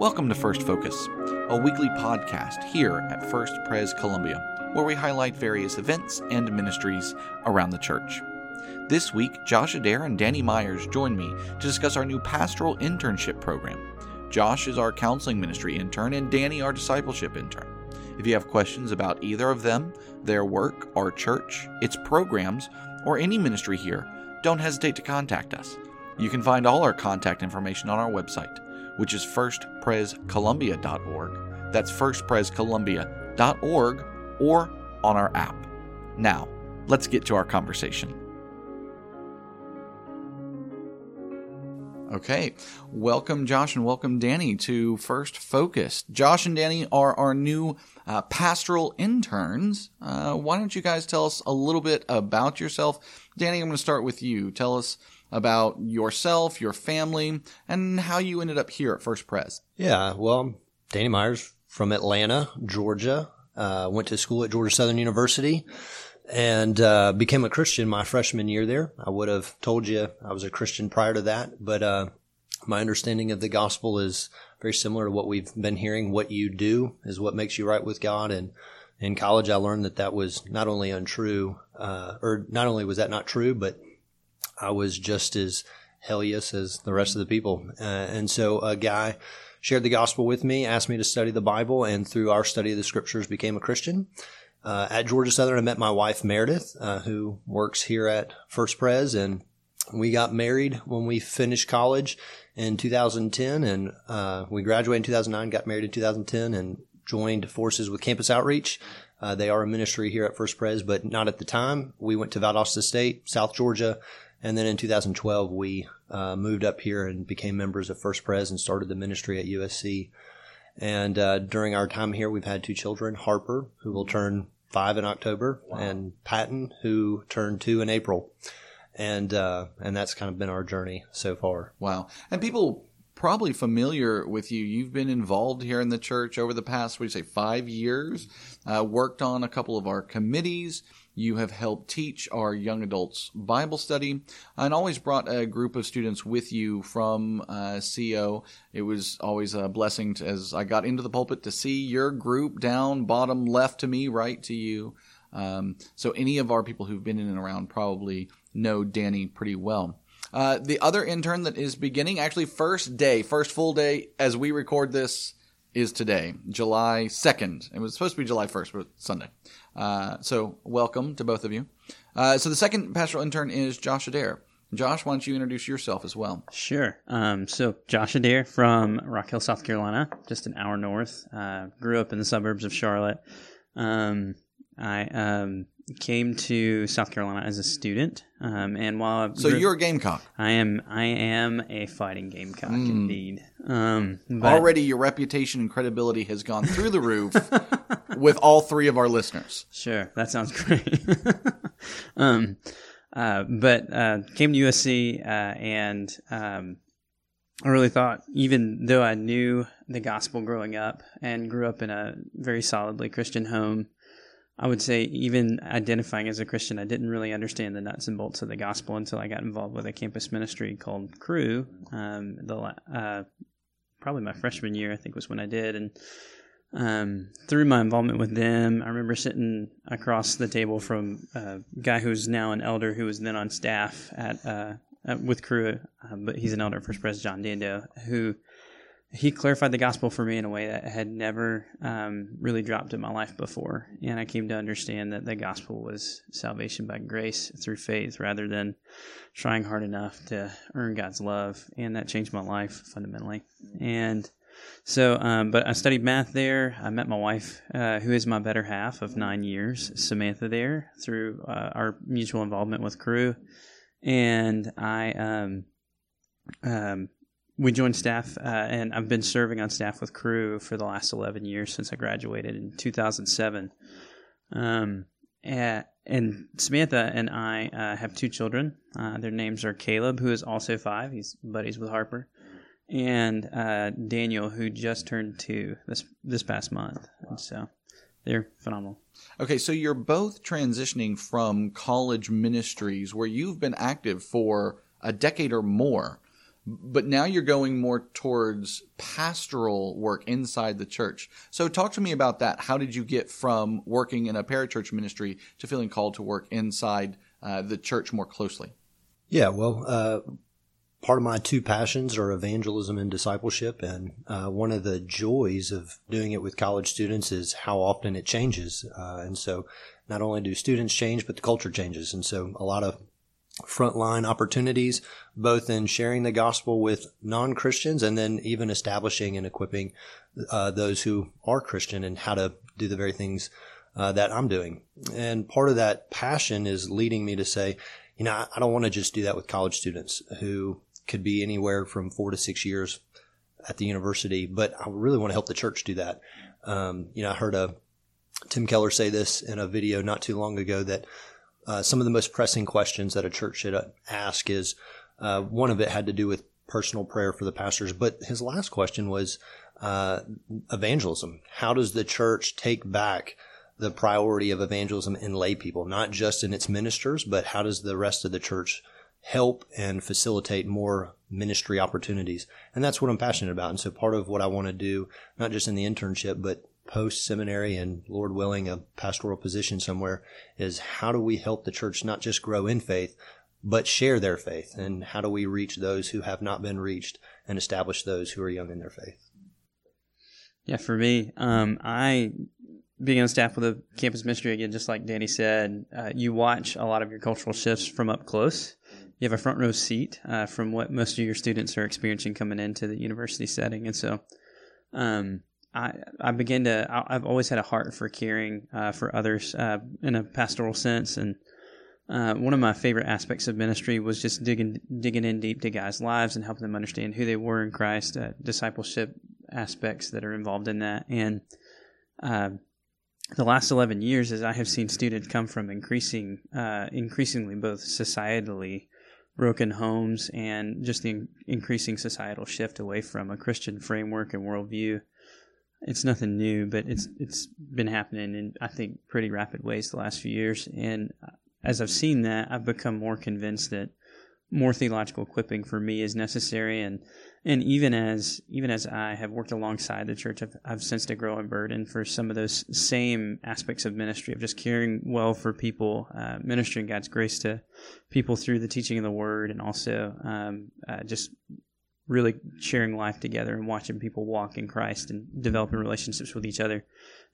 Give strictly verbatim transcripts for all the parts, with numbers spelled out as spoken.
Welcome to First Focus, a weekly podcast here at First Pres Columbia, where we highlight various events and ministries around the church. This week, Josh Adair and Danny Myers join me to discuss our new pastoral internship program. Josh is our counseling ministry intern and Danny our discipleship intern. If you have questions about either of them, their work, our church, its programs, or any ministry here, don't hesitate to contact us. You can find all our contact information on our website, which is first pres columbia dot org. That's first pres columbia dot org or on our app. Now, let's get to our conversation. Okay, welcome Josh and welcome Danny to First Focus. Josh and Danny are our new uh, pastoral interns. Uh, why don't you guys tell us a little bit about yourself? Danny, I'm going to start with you. Tell us about yourself, your family, and how you ended up here at First Pres. Yeah, well, I'm Danny Myers from Atlanta, Georgia. Uh, went to school at Georgia Southern University. And uh became a Christian my freshman year there. I would have told you I was a Christian prior to that, but uh my understanding of the gospel is very similar to what we've been hearing. What you do is what makes you right with God. And in college, I learned that that was not only untrue, uh or not only was that not true, but I was just as hellious as the rest of the people. Uh, and so a guy shared the gospel with me, asked me to study the Bible, and through our study of the Scriptures, became a Christian. Uh, at Georgia Southern, I met my wife, Meredith, uh, who works here at First Pres, and we got married when we finished college in two thousand ten, and uh, we graduated in two thousand nine, got married in two thousand ten, and joined forces with Campus Outreach. Uh, they are a ministry here at First Pres, but not at the time. We went to Valdosta State, South Georgia, and then in two thousand twelve, we uh, moved up here and became members of First Pres and started the ministry at U S C. And uh, during our time here, we've had two children, Harper, who will turn five in October, wow, and Patton, who turned two in April. And uh, and that's kind of been our journey so far. Wow. And people probably familiar with you. You've been involved here in the church over the past, what do you say, five years, uh, worked on a couple of our committees. You have helped teach our young adults Bible study and always brought a group of students with you from uh, C O. It was always a blessing to, as I got into the pulpit to see your group down, bottom left to me, right to you. Um, so any of our people who've been in and around probably know Danny pretty well. Uh, the other intern that is beginning, actually first day, first full day as we record this is today, July second. It was supposed to be July first, but it's Sunday. Uh, so welcome to both of you. Uh, so the second pastoral intern is Josh Adair. Josh, why don't you introduce yourself as well? Sure. Um, so Josh Adair from Rock Hill, South Carolina, just an hour north. Uh, grew up in the suburbs of Charlotte. Um, I um, came to South Carolina as a student, um, and while I so grew, you're a Gamecock. I am. I am a fighting Gamecock, mm. indeed. Um, but, already, your reputation and credibility has gone through the roof with all three of our listeners. Sure, that sounds great. um, uh, but uh, came to U S C, uh, and um, I really thought, even though I knew the gospel growing up and grew up in a very solidly Christian home, I would say even identifying as a Christian, I didn't really understand the nuts and bolts of the gospel until I got involved with a campus ministry called Cru. Um, the uh, probably my freshman year, I think, was when I did. And um, through my involvement with them, I remember sitting across the table from a guy who's now an elder who was then on staff at, uh, at with Cru, uh, but he's an elder at First Pres, John Dando, who... He clarified the gospel for me in a way that had never um, really dropped in my life before, and I came to understand that the gospel was salvation by grace through faith rather than trying hard enough to earn God's love, and that changed my life fundamentally. And so, um, but I studied math there. I met my wife, uh, who is my better half of nine years, Samantha, there through uh, our mutual involvement with Cru, and I... um, um We joined staff, uh, and I've been serving on staff with Cru for the last eleven years since I graduated in two thousand seven. Um, and, and Samantha and I uh, have two children. Uh, their names are Caleb, who is also five. He's buddies with Harper. And uh, Daniel, who just turned two this this past month. Wow. So they're phenomenal. Okay, so you're both transitioning from college ministries where you've been active for a decade or more But now you're going more towards pastoral work inside the church. So talk to me about that. How did you get from working in a parachurch ministry to feeling called to work inside uh, the church more closely? Yeah, well, uh, part of my two passions are evangelism and discipleship. And uh, one of the joys of doing it with college students is how often it changes. Uh, and so not only do students change, but the culture changes. And so a lot of frontline opportunities, both in sharing the gospel with non-Christians and then even establishing and equipping uh, those who are Christian and how to do the very things uh, that I'm doing. And part of that passion is leading me to say, you know, I don't want to just do that with college students who could be anywhere from four to six years at the university, but I really want to help the church do that. Um, you know, I heard a Tim Keller say this in a video not too long ago that Uh, some of the most pressing questions that a church should ask is, uh, one of it had to do with personal prayer for the pastors, but his last question was uh, evangelism. How does the church take back the priority of evangelism in lay people, not just in its ministers, but how does the rest of the church help and facilitate more ministry opportunities? And that's what I'm passionate about. And so part of what I want to do, not just in the internship, but post-seminary and, Lord willing, a pastoral position somewhere, is how do we help the church not just grow in faith, but share their faith? And how do we reach those who have not been reached and establish those who are young in their faith? Yeah, for me, um, I, being on staff with a campus ministry, again, just like Danny said, uh, you watch a lot of your cultural shifts from up close. You have a front row seat uh, from what most of your students are experiencing coming into the university setting. And so, um, I, I begin to, I've always had a heart for caring uh, for others uh, in a pastoral sense. And uh, one of my favorite aspects of ministry was just digging digging in deep to guys' lives and helping them understand who they were in Christ, uh, discipleship aspects that are involved in that. And uh, the last eleven years, as I have seen students come from increasing, uh, increasingly both societally broken homes and just the in- increasing societal shift away from a Christian framework and worldview. It's nothing new, but it's it's been happening in, I think, pretty rapid ways the last few years. And as I've seen that, I've become more convinced that more theological equipping for me is necessary. And and even as even as I have worked alongside the church, I've, I've sensed a growing burden for some of those same aspects of ministry, of just caring well for people, uh, ministering God's grace to people through the teaching of the Word, and also um, uh, just really sharing life together and watching people walk in Christ and developing relationships with each other.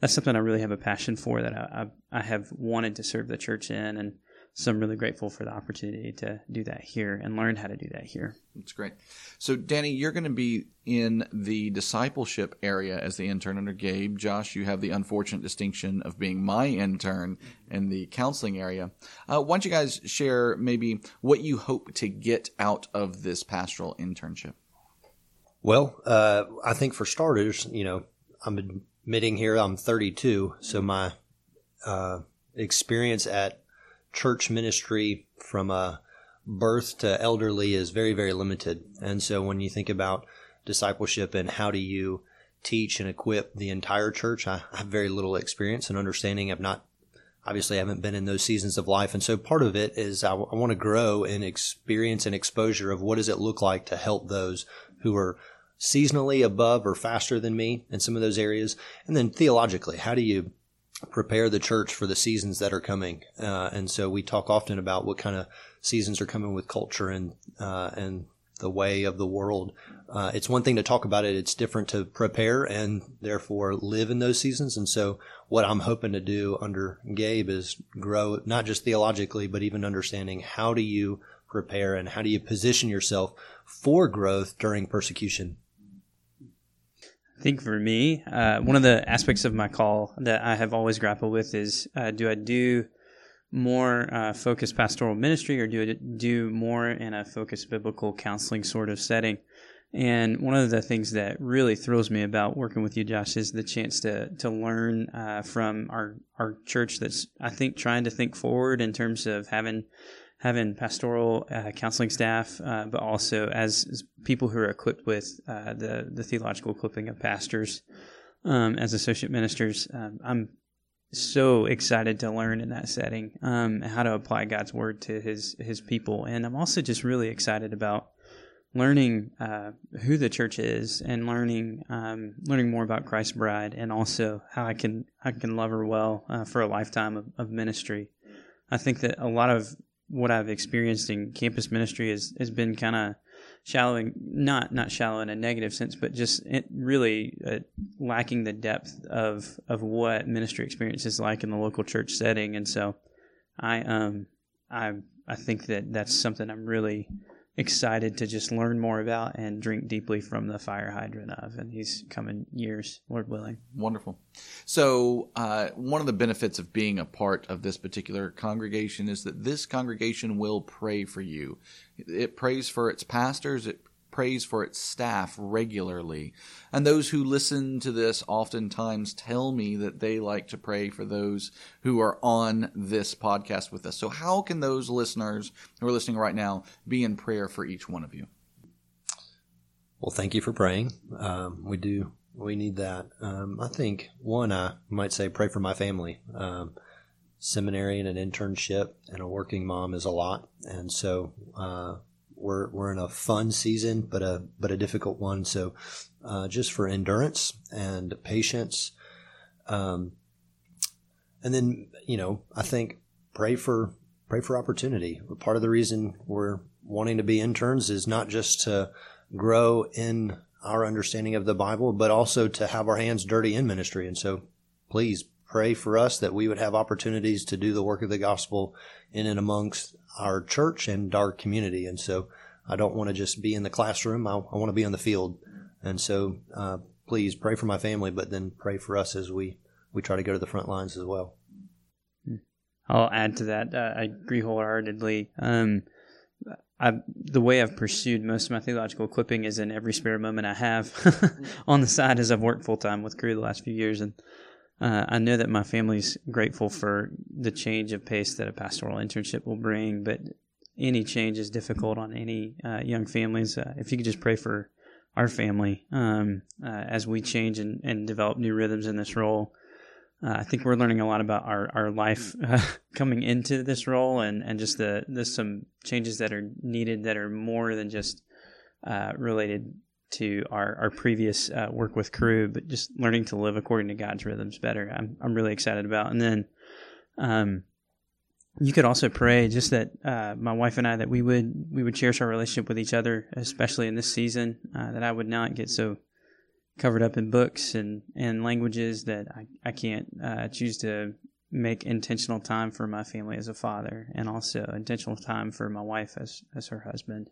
That's something I really have a passion for, that I, I, I have wanted to serve the church in, and so I'm really grateful for the opportunity to do that here and learn how to do that here. That's great. So, Danny, you're going to be in the discipleship area as the intern under Gabe. Josh, you have the unfortunate distinction of being my intern in the counseling area. Uh, why don't you guys share maybe what you hope to get out of this pastoral internship? Well, uh, I think for starters, you know, I'm admitting here I'm thirty-two, so my uh, experience at church ministry from uh, birth to elderly is very, very limited. And so when you think about discipleship and how do you teach and equip the entire church, I, I have very little experience and understanding. I've not, obviously, I haven't been in those seasons of life. And so part of it is I, w- I want to grow in experience and exposure of what does it look like to help those who are seasonally above or faster than me in some of those areas. And then theologically, how do you prepare the church for the seasons that are coming? Uh, and so we talk often about what kind of seasons are coming with culture and uh, and the way of the world. Uh, it's one thing to talk about it. It's different to prepare and therefore live in those seasons. And so what I'm hoping to do under Gabe is grow, not just theologically, but even understanding how do you prepare and how do you position yourself for growth during persecution? I think for me, uh, one of the aspects of my call that I have always grappled with is, uh, do I do more uh, focused pastoral ministry, or do I do more in a focused biblical counseling sort of setting? And one of the things that really thrills me about working with you, Josh, is the chance to to learn uh, from our, our church that's, I think, trying to think forward in terms of having having pastoral uh, counseling staff, uh, but also as, as people who are equipped with uh, the, the theological equipping of pastors um, as associate ministers. Um, I'm so excited to learn in that setting um, how to apply God's word to his, his people. And I'm also just really excited about learning uh, who the church is and learning um, learning more about Christ's bride, and also how I can I can love her well uh, for a lifetime of, of ministry. I think that a lot of what I've experienced in campus ministry has has been kind of shallow, and not not shallow in a negative sense, but just it really uh, lacking the depth of of what ministry experience is like in the local church setting. And so, I um I I think that that's something I'm really excited to just learn more about and drink deeply from the fire hydrant of in these coming years, Lord willing. Wonderful. So uh, one of the benefits of being a part of this particular congregation is that this congregation will pray for you. It prays for its pastors. It prays for its staff regularly. And those who listen to this oftentimes tell me that they like to pray for those who are on this podcast with us. So how can those listeners who are listening right now be in prayer for each one of you? Well, thank you for praying. Um, we do. We need that. Um, I think, one, I might say pray for my family. Um, seminary and an internship and a working mom is a lot. And so uh, we're we're in a fun season, but a but a difficult one. So uh, just for endurance and patience, um, and then you know I think pray for pray for opportunity. Part of the reason we're wanting to be interns is not just to grow in our understanding of the Bible, but also to have our hands dirty in ministry. And so please pray for us that we would have opportunities to do the work of the gospel in and amongst our church and our community. And so I don't want to just be in the classroom. I, I want to be on the field. And so uh, please pray for my family, but then pray for us as we, we try to go to the front lines as well. I'll add to that. Uh, I agree wholeheartedly. Um, I've, the way I've pursued most of my theological equipping is in every spare moment I have on the side, as I've worked full-time with Cru the last few years. And Uh, I know that my family's grateful for the change of pace that a pastoral internship will bring, but any change is difficult on any uh, young families. Uh, if you could just pray for our family um, uh, as we change and, and develop new rhythms in this role. Uh, I think we're learning a lot about our, our life uh, coming into this role, and, and just the there's some changes that are needed that are more than just uh, related to our, our previous uh, work with Cru, but just learning to live according to God's rhythms better. I'm I'm really excited about. And then um, you could also pray just that uh, my wife and I, that we would we would cherish our relationship with each other, especially in this season, uh, that I would not get so covered up in books and, and languages that I, I can't uh, choose to make intentional time for my family as a father, and also intentional time for my wife as, as her husband.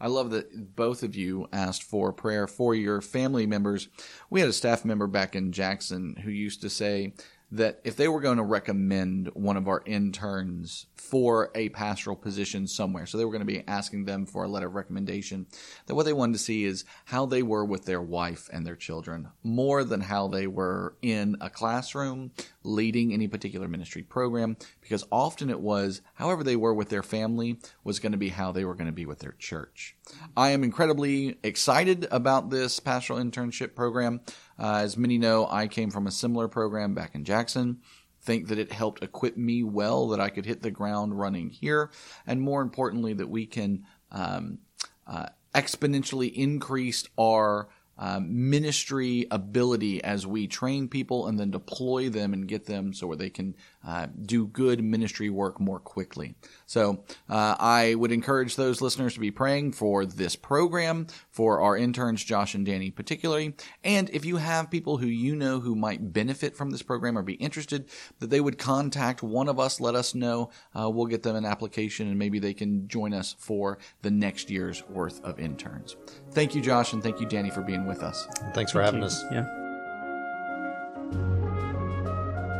I love that both of you asked for prayer for your family members. We had a staff member back in Jackson who used to say that if they were going to recommend one of our interns for a pastoral position somewhere, so they were going to be asking them for a letter of recommendation, that what they wanted to see is how they were with their wife and their children, more than how they were in a classroom leading any particular ministry program, because often it was however they were with their family was going to be how they were going to be with their church. I am incredibly excited about this pastoral internship program. Uh, as many know, I came from a similar program back in Jackson. Think that it helped equip me well, that I could hit the ground running here, and more importantly, that we can um, uh, exponentially increase our uh, ministry ability as we train people and then deploy them and get them so where they can uh, do good ministry work more quickly. So uh, I would encourage those listeners to be praying for this program, for our interns, Josh and Danny particularly. And if you have people who you know who might benefit from this program or be interested, that they would contact one of us, let us know. Uh, we'll get them an application, and maybe they can join us for the next year's worth of interns. Thank you, Josh, and thank you, Danny, for being with us. Thanks for thank having you. us. Yeah.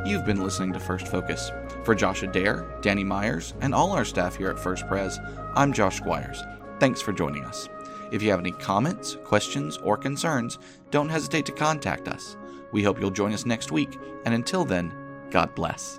You've been listening to First Focus. For Josh Adair, Danny Myers, and all our staff here at First Pres, I'm Josh Squires. Thanks for joining us. If you have any comments, questions, or concerns, don't hesitate to contact us. We hope you'll join us next week, and until then, God bless.